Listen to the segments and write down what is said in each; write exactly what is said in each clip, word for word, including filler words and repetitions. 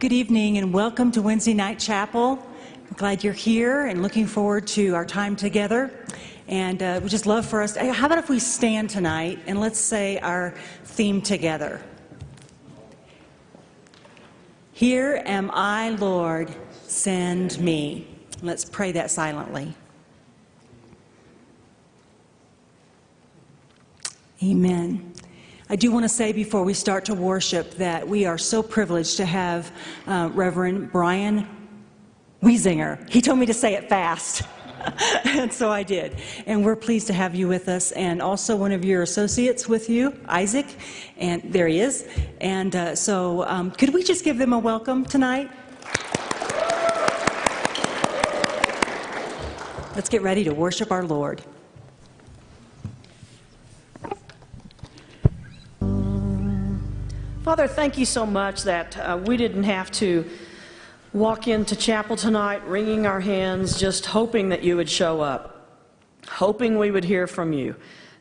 Good evening and welcome to Wednesday Night Chapel. I'm glad you're here and looking forward to our time together. And uh, we just love for us, to, how about if we stand tonight and let's say our theme together. Here am I, Lord, send me. Let's pray that silently. Amen. I do want to say before we start to worship that we are so privileged to have uh, Reverend Brian Wiesinger. He told me to say it fast, and so I did. And we're pleased to have you with us, and also one of your associates with you, Isaac, and there he is. And uh, so um, could we just give them a welcome tonight? Let's get ready to worship our Lord. Father, thank you so much that uh, we didn't have to walk into chapel tonight wringing our hands, just hoping that you would show up, hoping we would hear from you.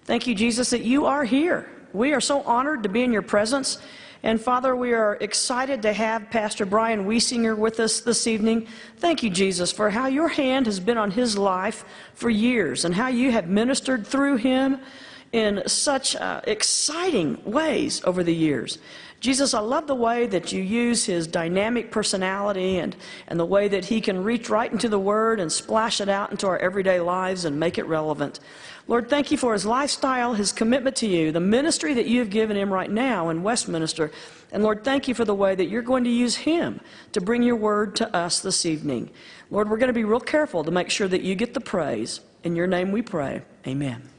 Thank you, Jesus, that you are here. We are so honored to be in your presence. And Father, we are excited to have Pastor Brian Wiesinger with us this evening. Thank you, Jesus, for how your hand has been on his life for years and how you have ministered through him in such uh, exciting ways over the years. Jesus, I love the way that you use his dynamic personality and, and the way that he can reach right into the Word and splash it out into our everyday lives and make it relevant. Lord, thank you for his lifestyle, his commitment to you, the ministry that you have given him right now in Westminster. And Lord, thank you for the way that you're going to use him to bring your Word to us this evening. Lord, we're going to be real careful to make sure that you get the praise. In your name we pray. Amen.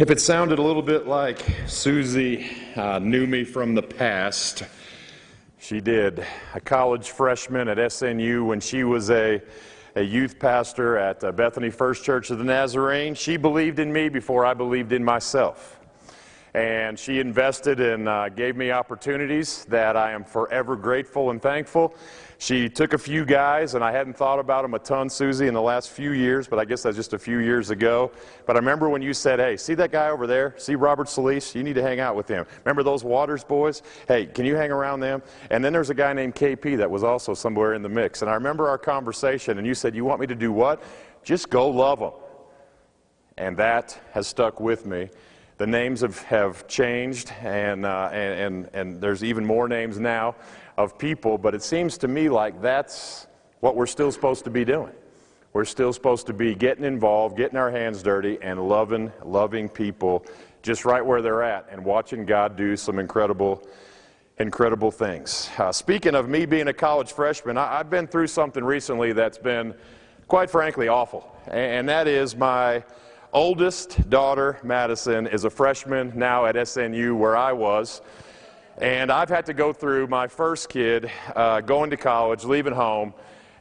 If it sounded a little bit like Susie uh, knew me from the past, she did. A college freshman at S N U when she was a, a youth pastor at uh, Bethany First Church of the Nazarene. She believed in me before I believed in myself. And she invested and uh, gave me opportunities that I am forever grateful and thankful. She took a few guys, and I hadn't thought about them a ton, Susie, in the last few years, but I guess that's just a few years ago. But I remember when you said, hey, see that guy over there? See Robert Solis? You need to hang out with him. Remember those Waters boys? Hey, can you hang around them? And then there's a guy named K P that was also somewhere in the mix. And I remember our conversation, and you said, you want me to do what? Just go love them. And that has stuck with me. The names have, have changed, and, uh, and, and, and there's even more names now of people, but it seems to me like that's what we're still supposed to be doing. We're still supposed to be getting involved, getting our hands dirty, and loving, loving people just right where they're at and watching God do some incredible, incredible things. Uh, speaking of me being a college freshman, I, I've been through something recently that's been, quite frankly, awful, and, and that is my oldest daughter, Madison, is a freshman now at S N U where I was. And I've had to go through my first kid uh, going to college, leaving home,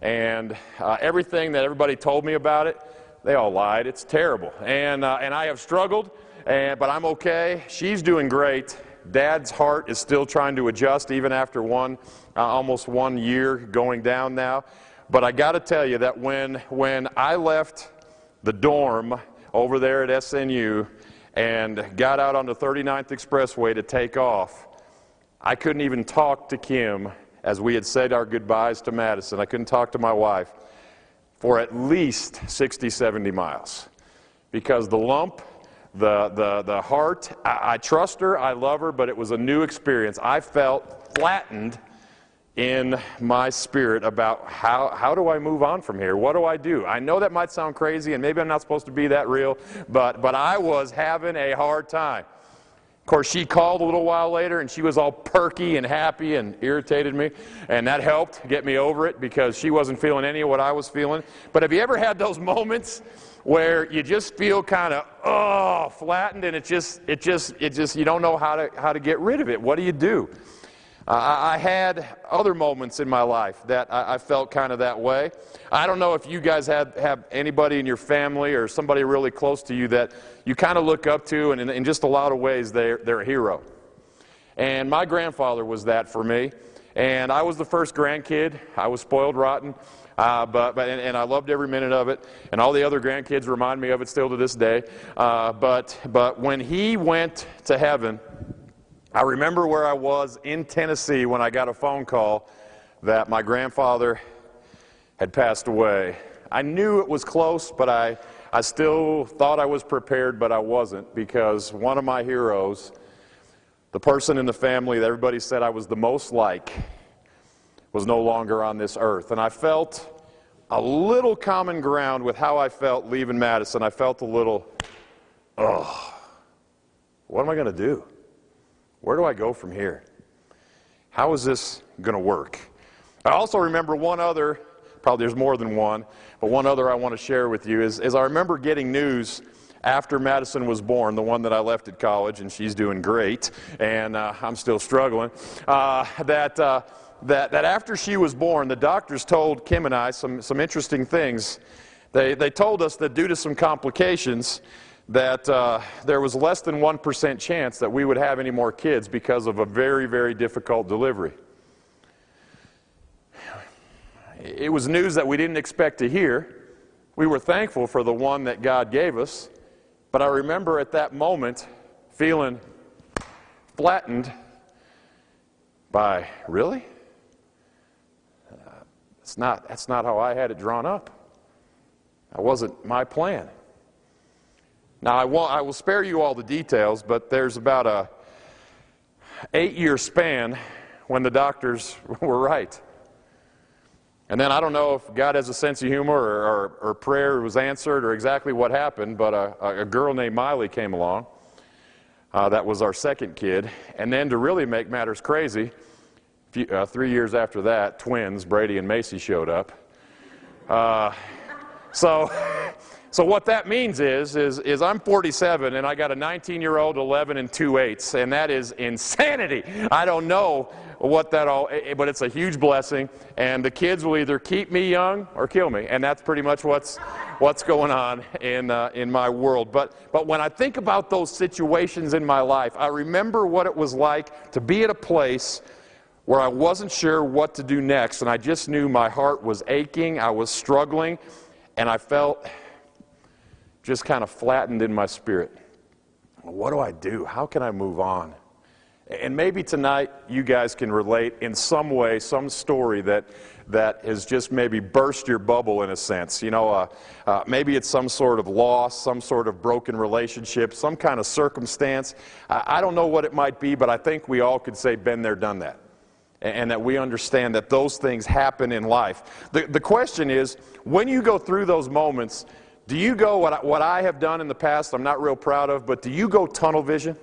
and uh, everything that everybody told me about it, they all lied. It's terrible. And, uh, and I have struggled, and, but I'm okay. She's doing great. Dad's heart is still trying to adjust even after one, uh, almost one year going down now. But I got to tell you that when, when I left the dorm over there at S N U and got out on the thirty-ninth Expressway to take off, I couldn't even talk to Kim as we had said our goodbyes to Madison. I couldn't talk to my wife for at least sixty, seventy miles because the lump, the, the, the heart, I, I trust her, I love her, but it was a new experience. I felt flattened in my spirit about how, how do I move on from here? What do I do? I know that might sound crazy, and maybe I'm not supposed to be that real, but, but I was having a hard time. Of course, she called a little while later, and she was all perky and happy and irritated me, and that helped get me over it because she wasn't feeling any of what I was feeling. But have you ever had those moments where you just feel kind of oh flattened, and it just it just it just you don't know how to how to get rid of it? What do you do? Uh, I had other moments in my life that I, I felt kind of that way. I don't know if you guys have, have anybody in your family or somebody really close to you that you kind of look up to, and in, in just a lot of ways they're, they're a hero. And my grandfather was that for me. And I was the first grandkid. I was spoiled rotten. Uh, but but and, and I loved every minute of it. And all the other grandkids remind me of it still to this day. Uh, but but when he went to heaven, I remember where I was in Tennessee when I got a phone call that my grandfather had passed away. I knew it was close, but I, I still thought I was prepared, but I wasn't, because one of my heroes, the person in the family that everybody said I was the most like, was no longer on this earth. And I felt a little common ground with how I felt leaving Madison. I felt a little, oh, what am I going to do? Where do I go from here? How is this going to work? I also remember one other, probably there's more than one, but one other I want to share with you is, is I remember getting news after Madison was born, the one that I left at college, and she's doing great, and uh, I'm still struggling, uh, that, uh, that, that after she was born, the doctors told Kim and I some, some interesting things. They, they told us that due to some complications, that uh, there was less than one percent chance that we would have any more kids because of a very, very difficult delivery. It was news that we didn't expect to hear. We were thankful for the one that God gave us, but I remember at that moment feeling flattened by, really? Uh, it's not, that's not how I had it drawn up. That wasn't my plan. Now, I, want, I will spare you all the details, but there's about a eight-year span when the doctors were right. And then I don't know if God has a sense of humor or, or, or prayer was answered or exactly what happened, but a, a girl named Miley came along. Uh, that was our second kid. And then to really make matters crazy, few, uh, three years after that, twins, Brady and Macy, showed up. Uh, so... So what that means is, is, is I'm forty-seven, and I got a nineteen-year-old, eleven and two eighths, and that is insanity. I don't know what that all, but it's a huge blessing, and the kids will either keep me young or kill me, and that's pretty much what's, what's going on in, uh, in my world. But, but when I think about those situations in my life, I remember what it was like to be at a place where I wasn't sure what to do next, and I just knew my heart was aching, I was struggling, and I felt just kind of flattened in my spirit. What do I do? How can I move on? And maybe tonight you guys can relate in some way, some story that that has just maybe burst your bubble in a sense. You know, uh, uh, maybe it's some sort of loss, some sort of broken relationship, some kind of circumstance. I, I don't know what it might be, but I think we all could say, been there, done that. And that we understand that those things happen in life. The, the question is, when you go through those moments, do you go, what I, what I have done in the past, I'm not real proud of, but do you go tunnel vision?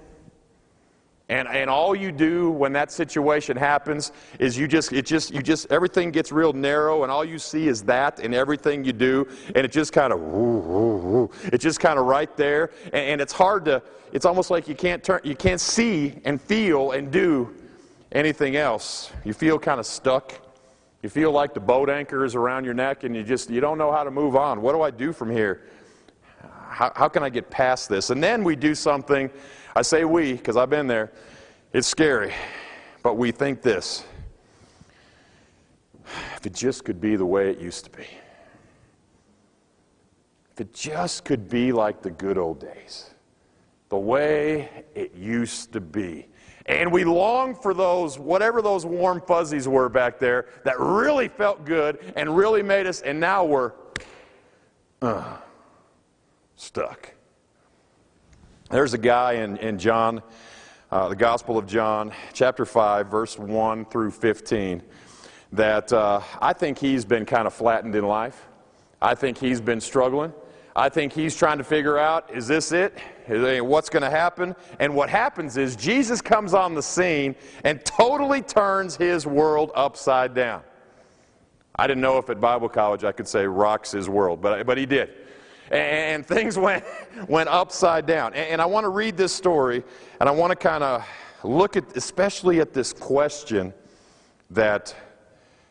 And and all you do when that situation happens is you just, it just, you just, everything gets real narrow and all you see is that in everything you do, and it just kind of, woo, woo, woo, it's just kind of right there, and, and it's hard to, it's almost like you can't turn, you can't see and feel and do anything else. You feel kind of stuck. You feel like the boat anchor is around your neck and you just, you don't know how to move on. What do I do from here? How, how can I get past this? And then we do something, I say we, because I've been there, it's scary, but we think this: if it just could be the way it used to be. If it just could be like the good old days, the way it used to be. And we long for those, whatever those warm fuzzies were back there that really felt good and really made us, and now we're uh, stuck. There's a guy in, in John, uh, the Gospel of John, chapter five, verse one through fifteen, that uh, I think he's been kind of flattened in life. I think he's been struggling. I think he's trying to figure out, is this it? What's going to happen? And what happens is Jesus comes on the scene and totally turns his world upside down. I didn't know if at Bible college I could say rocks his world, but, but he did. And things went, went upside down. And I want to read this story, and I want to kind of look at, especially at this question that,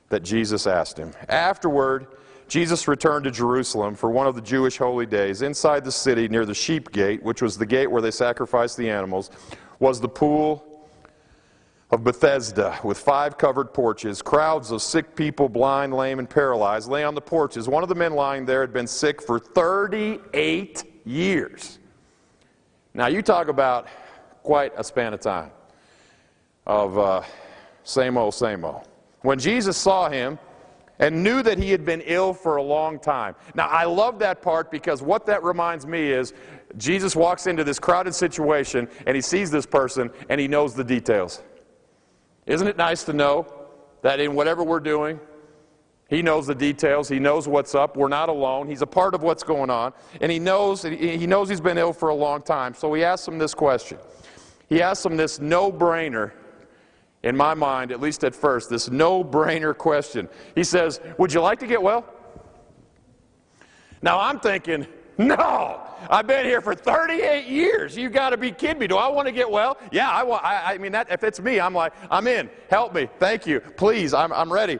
that Jesus asked him. Afterward, Jesus returned to Jerusalem for one of the Jewish holy days. Inside the city, near the sheep gate, which was the gate where they sacrificed the animals, was the pool of Bethesda with five covered porches. Crowds of sick people, blind, lame, and paralyzed, lay on the porches. One of the men lying there had been sick for thirty-eight years. Now, you talk about quite a span of time of uh, same old, same old. When Jesus saw him and knew that he had been ill for a long time. Now, I love that part, because what that reminds me is Jesus walks into this crowded situation, and he sees this person, and he knows the details. Isn't it nice to know that in whatever we're doing, he knows the details, he knows what's up, we're not alone, he's a part of what's going on, and he knows he knows he's been ill for a long time. So he asks him this question. He asks him this no-brainer, in my mind, at least at first, this no-brainer question. He says, would you like to get well? Now I'm thinking, no! I've been here for thirty-eight years. You got to be kidding me. Do I want to get well? Yeah, I want. I, I mean, that, if it's me, I'm like, I'm in. Help me. Thank you. Please, I'm, I'm ready.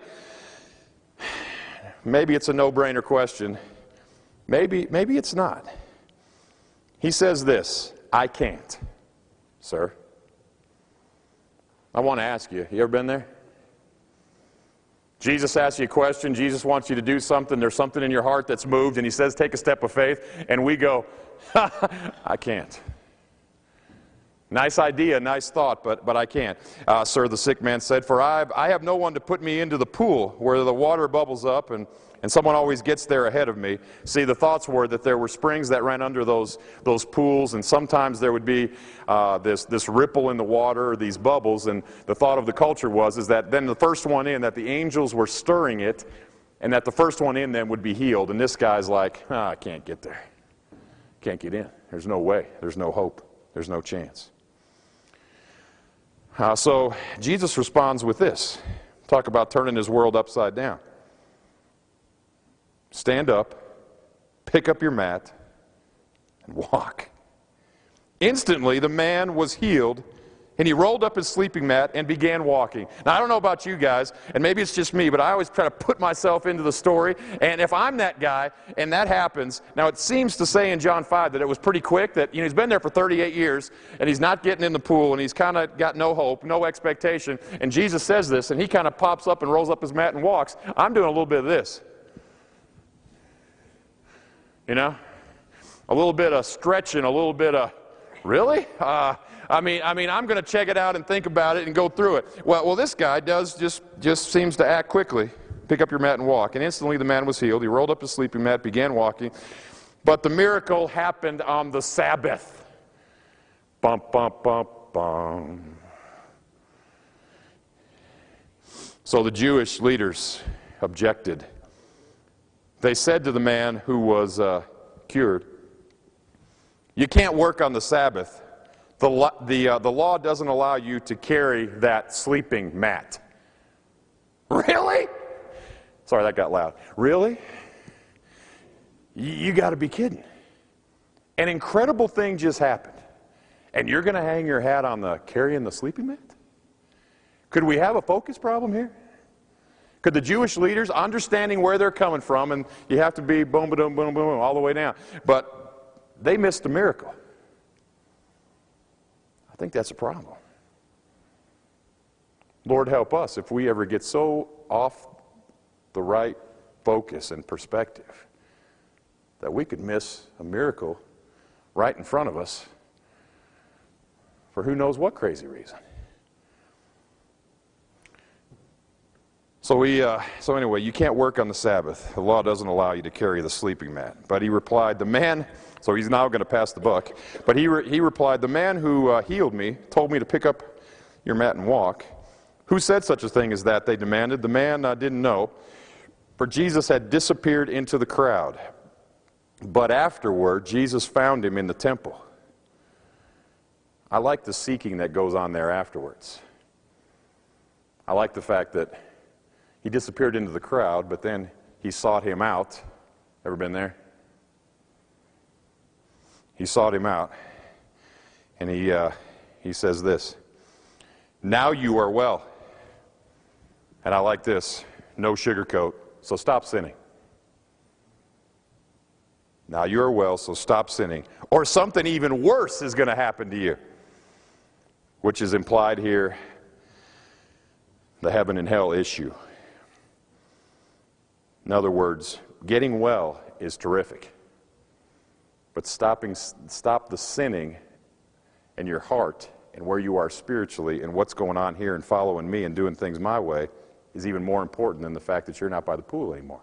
Maybe it's a no-brainer question. Maybe, maybe it's not. He says this, I can't, sir. I want to ask you, you ever been there? Jesus asks you a question, Jesus wants you to do something, there's something in your heart that's moved, and he says, take a step of faith, and we go, I can't. Nice idea, nice thought, but, but I can't. Uh, sir, the sick man said, for I've, I have no one to put me into the pool where the water bubbles up, and, and someone always gets there ahead of me. See, the thoughts were that there were springs that ran under those, those pools, and sometimes there would be uh, this, this ripple in the water, or these bubbles, and the thought of the culture was is that then the first one in, that the angels were stirring it, and that the first one in then would be healed. And this guy's like, oh, I can't get there. Can't get in. There's no way. There's no hope. There's no chance. Uh, so Jesus responds with this. Talk about turning his world upside down. Stand up, pick up your mat, and walk. Instantly, the man was healed, and he rolled up his sleeping mat and began walking. Now, I don't know about you guys, and maybe it's just me, but I always try to put myself into the story, and if I'm that guy, and that happens, now it seems to say in John five that it was pretty quick, that you know he's been there for thirty-eight years, and he's not getting in the pool, and he's kind of got no hope, no expectation, and Jesus says this, and he kind of pops up and rolls up his mat and walks. I'm doing a little bit of this. You know? A little bit of stretching, a little bit of, really? Uh... I mean, I mean, I'm going to check it out and think about it and go through it. Well, well, this guy does just, just seems to act quickly. Pick up your mat and walk. And instantly the man was healed. He rolled up his sleeping mat, began walking. But the miracle happened on the Sabbath. Bum, bum, bum, bum. So the Jewish leaders objected. They said to the man who was uh, cured, you can't work on the Sabbath. The, the, uh, the law doesn't allow you to carry that sleeping mat. Really? Sorry, that got loud. Really? You, you got to be kidding. An incredible thing just happened. And you're going to hang your hat on the carrying the sleeping mat? Could we have a focus problem here? Could the Jewish leaders, understanding where they're coming from, and you have to be boom, ba-doom, boom, boom, boom, all the way down, but they missed the miracle. I think that's a problem. Lord, help us if we ever get so off the right focus and perspective that we could miss a miracle right in front of us for who knows what crazy reason. So we, uh, so anyway, you can't work on the Sabbath. The law doesn't allow you to carry the sleeping mat. But he replied, the man, so he's now going to pass the buck, but he, re he replied, the man who uh, healed me told me to pick up your mat and walk. Who said such a thing as that, they demanded. The man uh, didn't know, for Jesus had disappeared into the crowd. But afterward, Jesus found him in the temple. I like the seeking that goes on there afterwards. I like the fact that he disappeared into the crowd, but then he sought him out. Ever been there? He sought him out, and he, uh, he says this, now you are well. And I like this, no sugarcoat, so stop sinning. Now you are well, so stop sinning. Or something even worse is going to happen to you, which is implied here the heaven and hell issue. In other words, getting well is terrific, but stopping, stop the sinning in your heart and where you are spiritually and what's going on here and following me and doing things my way is even more important than the fact that you're not by the pool anymore.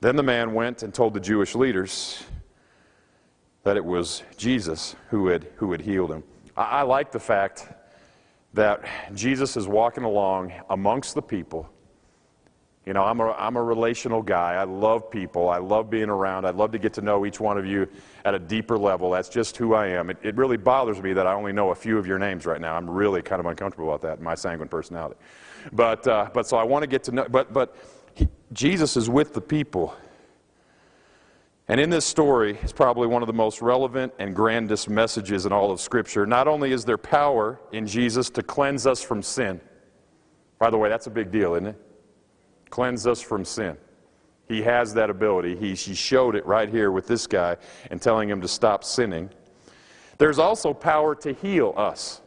Then the man went and told the Jewish leaders that it was Jesus who had, who had healed him. I, I like the fact that Jesus is walking along amongst the people. You know, I'm a, I'm a relational guy. I love people. I love being around. I'd love to get to know each one of you at a deeper level. That's just who I am. It, it really bothers me that I only know a few of your names right now. I'm really kind of uncomfortable about that in my sanguine personality. But uh, but so I want to get to know, but, but he, Jesus is with the people. And in this story is probably one of the most relevant and grandest messages in all of Scripture. Not only is there power in Jesus to cleanse us from sin. By the way, that's a big deal, isn't it? Cleanse us from sin. He has that ability. He, he showed it right here with this guy and telling him to stop sinning. There's also power to heal us.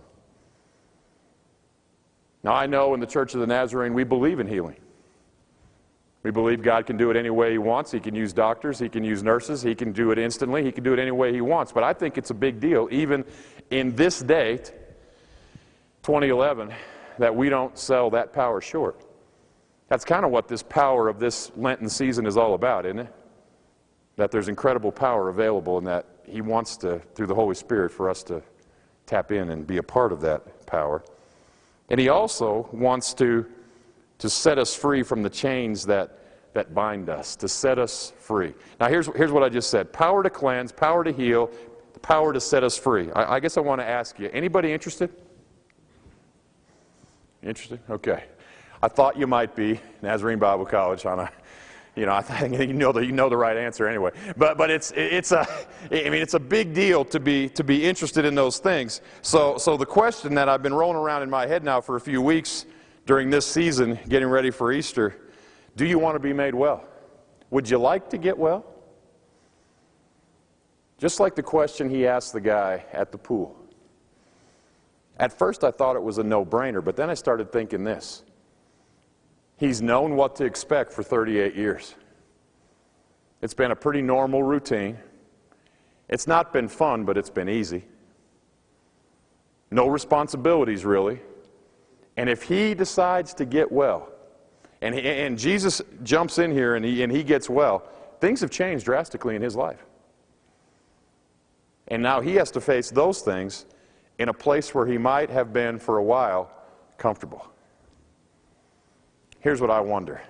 Now, I know in the Church of the Nazarene, we believe in healing. We believe God can do it any way He wants. He can use doctors. He can use nurses. He can do it instantly. He can do it any way He wants. But I think it's a big deal, even in this date, twenty eleven, that we don't sell that power short. That's kind of what this power of this Lenten season is all about, isn't it? That there's incredible power available and that He wants to, through the Holy Spirit, for us to tap in and be a part of that power. And He also wants to, to set us free from the chains that, that bind us, to set us free. Now, here's, here's what I just said. Power to cleanse, power to heal, the power to set us free. I, I guess I want to ask you, anybody interested? Interested? Okay. I thought you might be. Nazarene Bible College on a, you know, I think you know the you know the right answer anyway. But but it's it's a, I mean it's a big deal to be to be interested in those things. So so the question that I've been rolling around in my head now for a few weeks during this season, getting ready for Easter, do you want to be made well? Would you like to get well? Just like the question he asked the guy at the pool. At first I thought it was a no-brainer, but then I started thinking this. He's known what to expect for thirty-eight years. It's been a pretty normal routine. It's not been fun, but it's been easy. No responsibilities, really. And if he decides to get well, and, he, and Jesus jumps in here and he, and he gets well, things have changed drastically in his life. And now he has to face those things in a place where he might have been for a while comfortable. Here's what I wonder.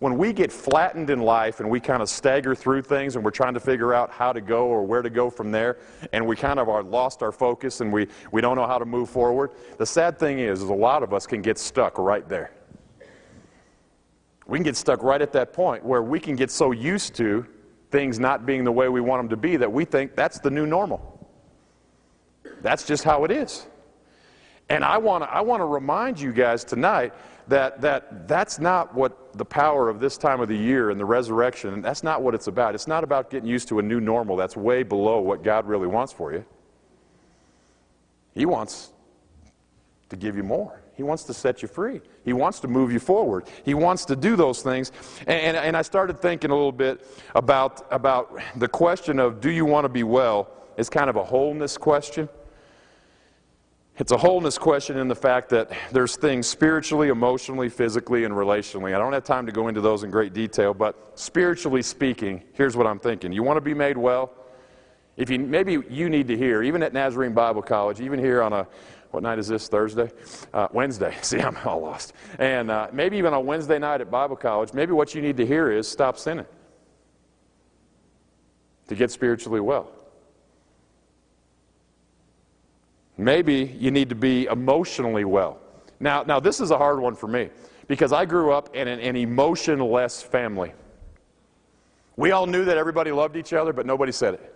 When we get flattened in life and we kind of stagger through things and we're trying to figure out how to go or where to go from there, and we kind of are lost our focus and we, we don't know how to move forward, the sad thing is, is a lot of us can get stuck right there. We can get stuck right at that point where we can get so used to things not being the way we want them to be that we think that's the new normal. That's just how it is. And I want to I want to remind you guys tonight that, that that's not what the power of this time of the year and the resurrection, that's not what it's about. It's not about getting used to a new normal that's way below what God really wants for you. He wants to give you more. He wants to set you free. He wants to move you forward. He wants to do those things. And, and, and I started thinking a little bit about, about the question of do you want to be well is kind of a wholeness question. It's a wholeness question in the fact that there's things spiritually, emotionally, physically, and relationally. I don't have time to go into those in great detail, but spiritually speaking, here's what I'm thinking. You want to be made well? If you maybe you need to hear, even at Nazarene Bible College, even here on a, what night is this, Thursday? Uh, Wednesday. See, I'm all lost. And uh, maybe even on Wednesday night at Bible College, maybe what you need to hear is stop sinning to get spiritually well. Maybe you need to be emotionally well. Now, now this is a hard one for me because I grew up in an, an emotionless family. We all knew that everybody loved each other, but nobody said it.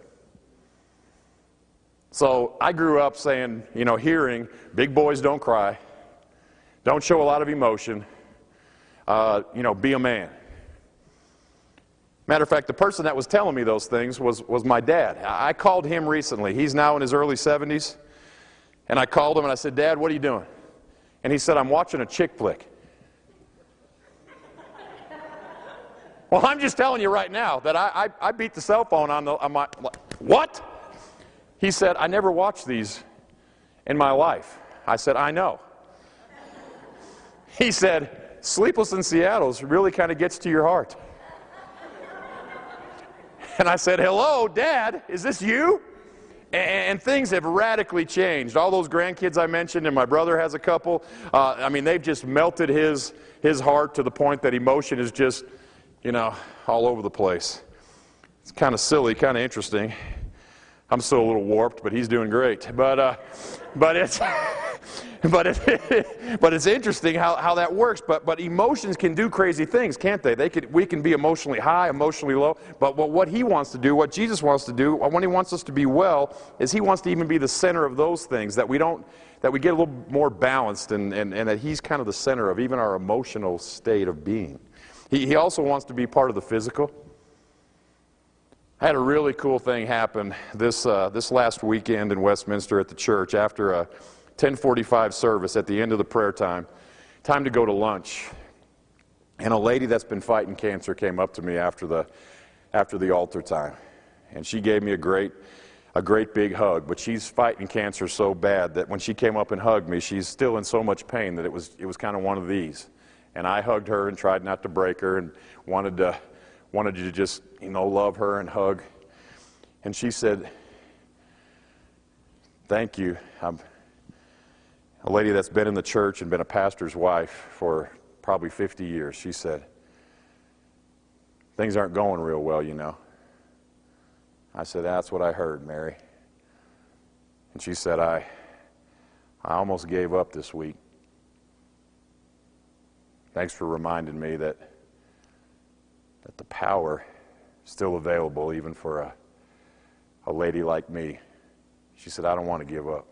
So I grew up saying, you know, hearing, big boys don't cry, don't show a lot of emotion, uh, you know, be a man. Matter of fact, the person that was telling me those things was, was my dad. I called him recently. He's now in his early seventies. And I called him and I said, Dad, what are you doing? And he said, I'm watching a chick flick. Well, I'm just telling you right now that I, I, I beat the cell phone on, the, on my... What? He said, I never watched these in my life. I said, I know. He said, Sleepless in Seattle really kind of gets to your heart. And I said, hello, Dad, is this you? And things have radically changed. All those grandkids I mentioned, and my brother has a couple, uh, I mean, they've just melted his, his heart to the point that emotion is just, you know, all over the place. It's kind of silly, kind of interesting. I'm still a little warped, but he's doing great. But, uh, but it's... But, it, but it's interesting how, how that works. But, but emotions can do crazy things, can't they? They could, we can be emotionally high, emotionally low. But what, what he wants to do, what Jesus wants to do, when he wants us to be well, is he wants to even be the center of those things, that we don't, that we get a little more balanced and, and, and that he's kind of the center of even our emotional state of being. He, he also wants to be part of the physical. I had a really cool thing happen this, uh, this last weekend in Westminster at the church after a ten forty-five service. At the end of the prayer time, time to go to lunch, and a lady that's been fighting cancer came up to me after the after the altar time, and she gave me a great a great big hug. But she's fighting cancer so bad that when she came up and hugged me, she's still in so much pain that it was it was kind of one of these. And I hugged her and tried not to break her and wanted to wanted to just, you know, love her and hug. And she said, "Thank you." I'm A lady that's been in the church and been a pastor's wife for probably fifty years, she said, things aren't going real well, you know. I said, that's what I heard, Mary. And she said, I, I almost gave up this week. Thanks for reminding me that, that the power is still available even for a, a lady like me. She said, I don't want to give up.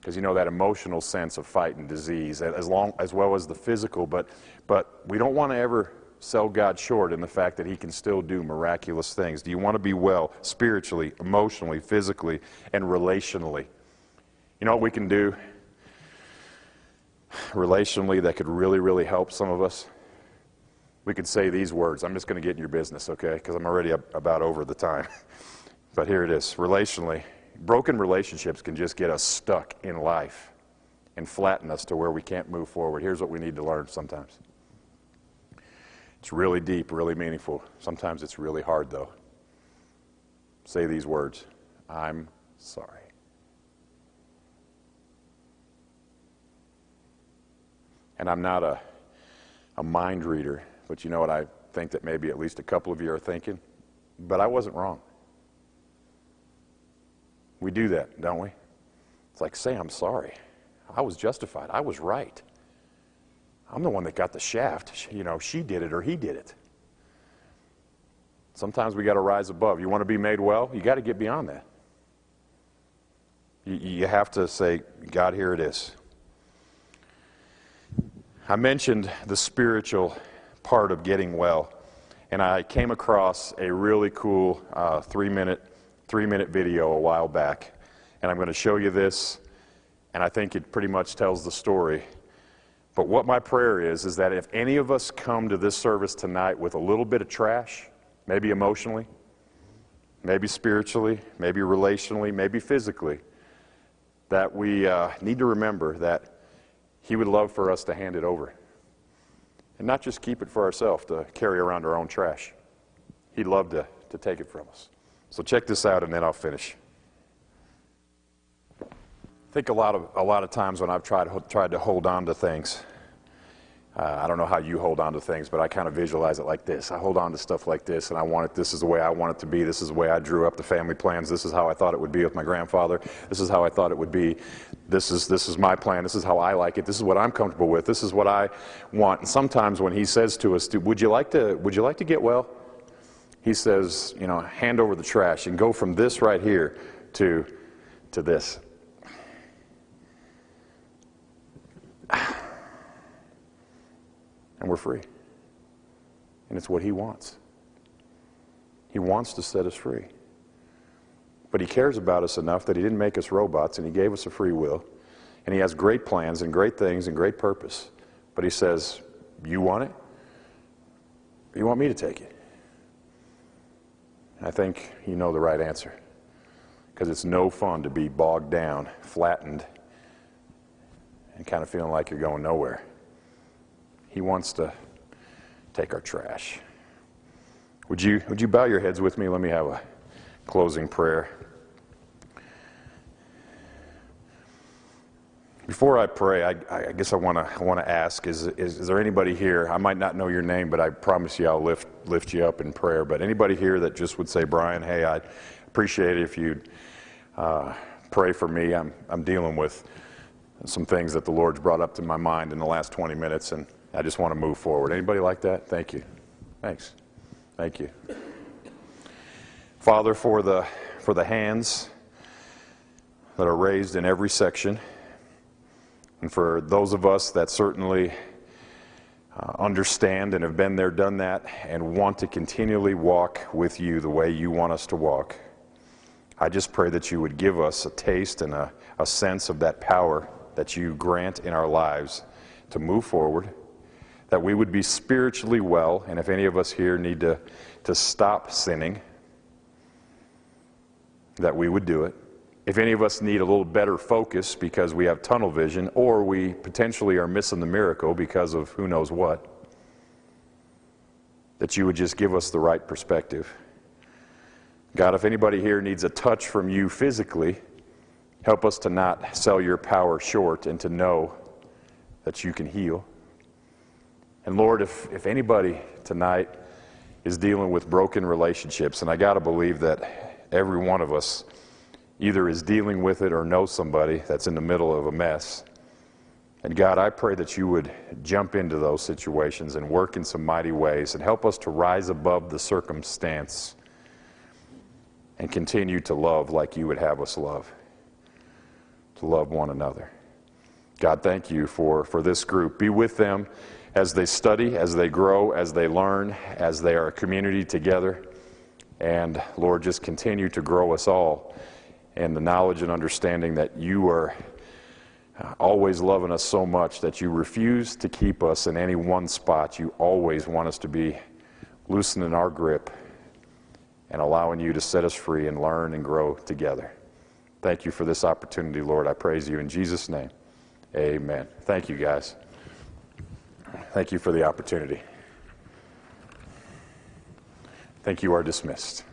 Because, you know, that emotional sense of fighting disease, as long as well as the physical, but but we don't want to ever sell God short in the fact that he can still do miraculous things. Do you want to be well spiritually, emotionally, physically, and relationally? You know what we can do relationally that could really, really help some of us? We could say these words. I'm just going to get in your business, okay? Because I'm already about over the time. But here it is, relationally. Broken relationships can just get us stuck in life and flatten us to where we can't move forward. Here's what we need to learn sometimes. It's really deep, really meaningful. Sometimes it's really hard, though. Say these words, I'm sorry. And I'm not a, a mind reader, but you know what I think that maybe at least a couple of you are thinking? But I wasn't wrong. We do that, don't we? It's like, say I'm sorry. I was justified. I was right. I'm the one that got the shaft. You know, she did it or he did it. Sometimes we got to rise above. You want to be made well? You got to get beyond that. You, you have to say, God, here it is. I mentioned the spiritual part of getting well, and I came across a really cool uh, three-minute three-minute video a while back, and I'm going to show you this, and I think it pretty much tells the story. But what my prayer is is that if any of us come to this service tonight with a little bit of trash, maybe emotionally, maybe spiritually, maybe relationally, maybe physically, that we uh, need to remember that he would love for us to hand it over and not just keep it for ourselves to carry around our own trash. He'd love to, to take it from us. So check this out, and then I'll finish. I think a lot of a lot of times when I've tried tried to hold on to things, uh, I don't know how you hold on to things, but I kind of visualize it like this. I hold on to stuff like this, and I want it. This is the way I want it to be. This is the way I drew up the family plans. This is how I thought it would be with my grandfather. This is how I thought it would be. This is this is my plan. This is how I like it. This is what I'm comfortable with. This is what I want. And sometimes when he says to us, "Would you like to? Would you like to get well?" He says, you know, hand over the trash and go from this right here to, to this. And we're free. And it's what he wants. He wants to set us free. But he cares about us enough that he didn't make us robots, and he gave us a free will. And he has great plans and great things and great purpose. But he says, you want it? You want me to take it? I think you know the right answer. Because it's no fun to be bogged down, flattened, and kind of feeling like you're going nowhere. He wants to take our trash. Would you, would you bow your heads with me? Let me have a closing prayer. Before I pray, I, I guess I want to want to ask: is, is is there anybody here? I might not know your name, but I promise you, I'll lift lift you up in prayer. But anybody here that just would say, Brian, hey, I appreciate it if you'd uh, pray for me. I'm I'm dealing with some things that the Lord's brought up to my mind in the last twenty minutes, and I just want to move forward. Anybody like that? Thank you. Thanks. Thank you, Father, for the for the hands that are raised in every section. And for those of us that certainly uh, understand and have been there, done that, and want to continually walk with you the way you want us to walk, I just pray that you would give us a taste and a, a sense of that power that you grant in our lives to move forward, that we would be spiritually well, and if any of us here need to, to stop sinning, that we would do it. If any of us need a little better focus because we have tunnel vision, or we potentially are missing the miracle because of who knows what, that you would just give us the right perspective. God, if anybody here needs a touch from you physically, help us to not sell your power short and to know that you can heal. And Lord, if, if anybody tonight is dealing with broken relationships, and I got to believe that every one of us either is dealing with it or knows somebody that's in the middle of a mess. And God, I pray that you would jump into those situations and work in some mighty ways and help us to rise above the circumstance and continue to love like you would have us love, to love one another. God, thank you for, for this group. Be with them as they study, as they grow, as they learn, as they are a community together. And Lord, just continue to grow us all and the knowledge and understanding that you are always loving us so much that you refuse to keep us in any one spot. You always want us to be loosening our grip and allowing you to set us free and learn and grow together. Thank you for this opportunity, Lord. I praise you in Jesus' name. Amen. Thank you, guys. Thank you for the opportunity. Thank you. You are dismissed.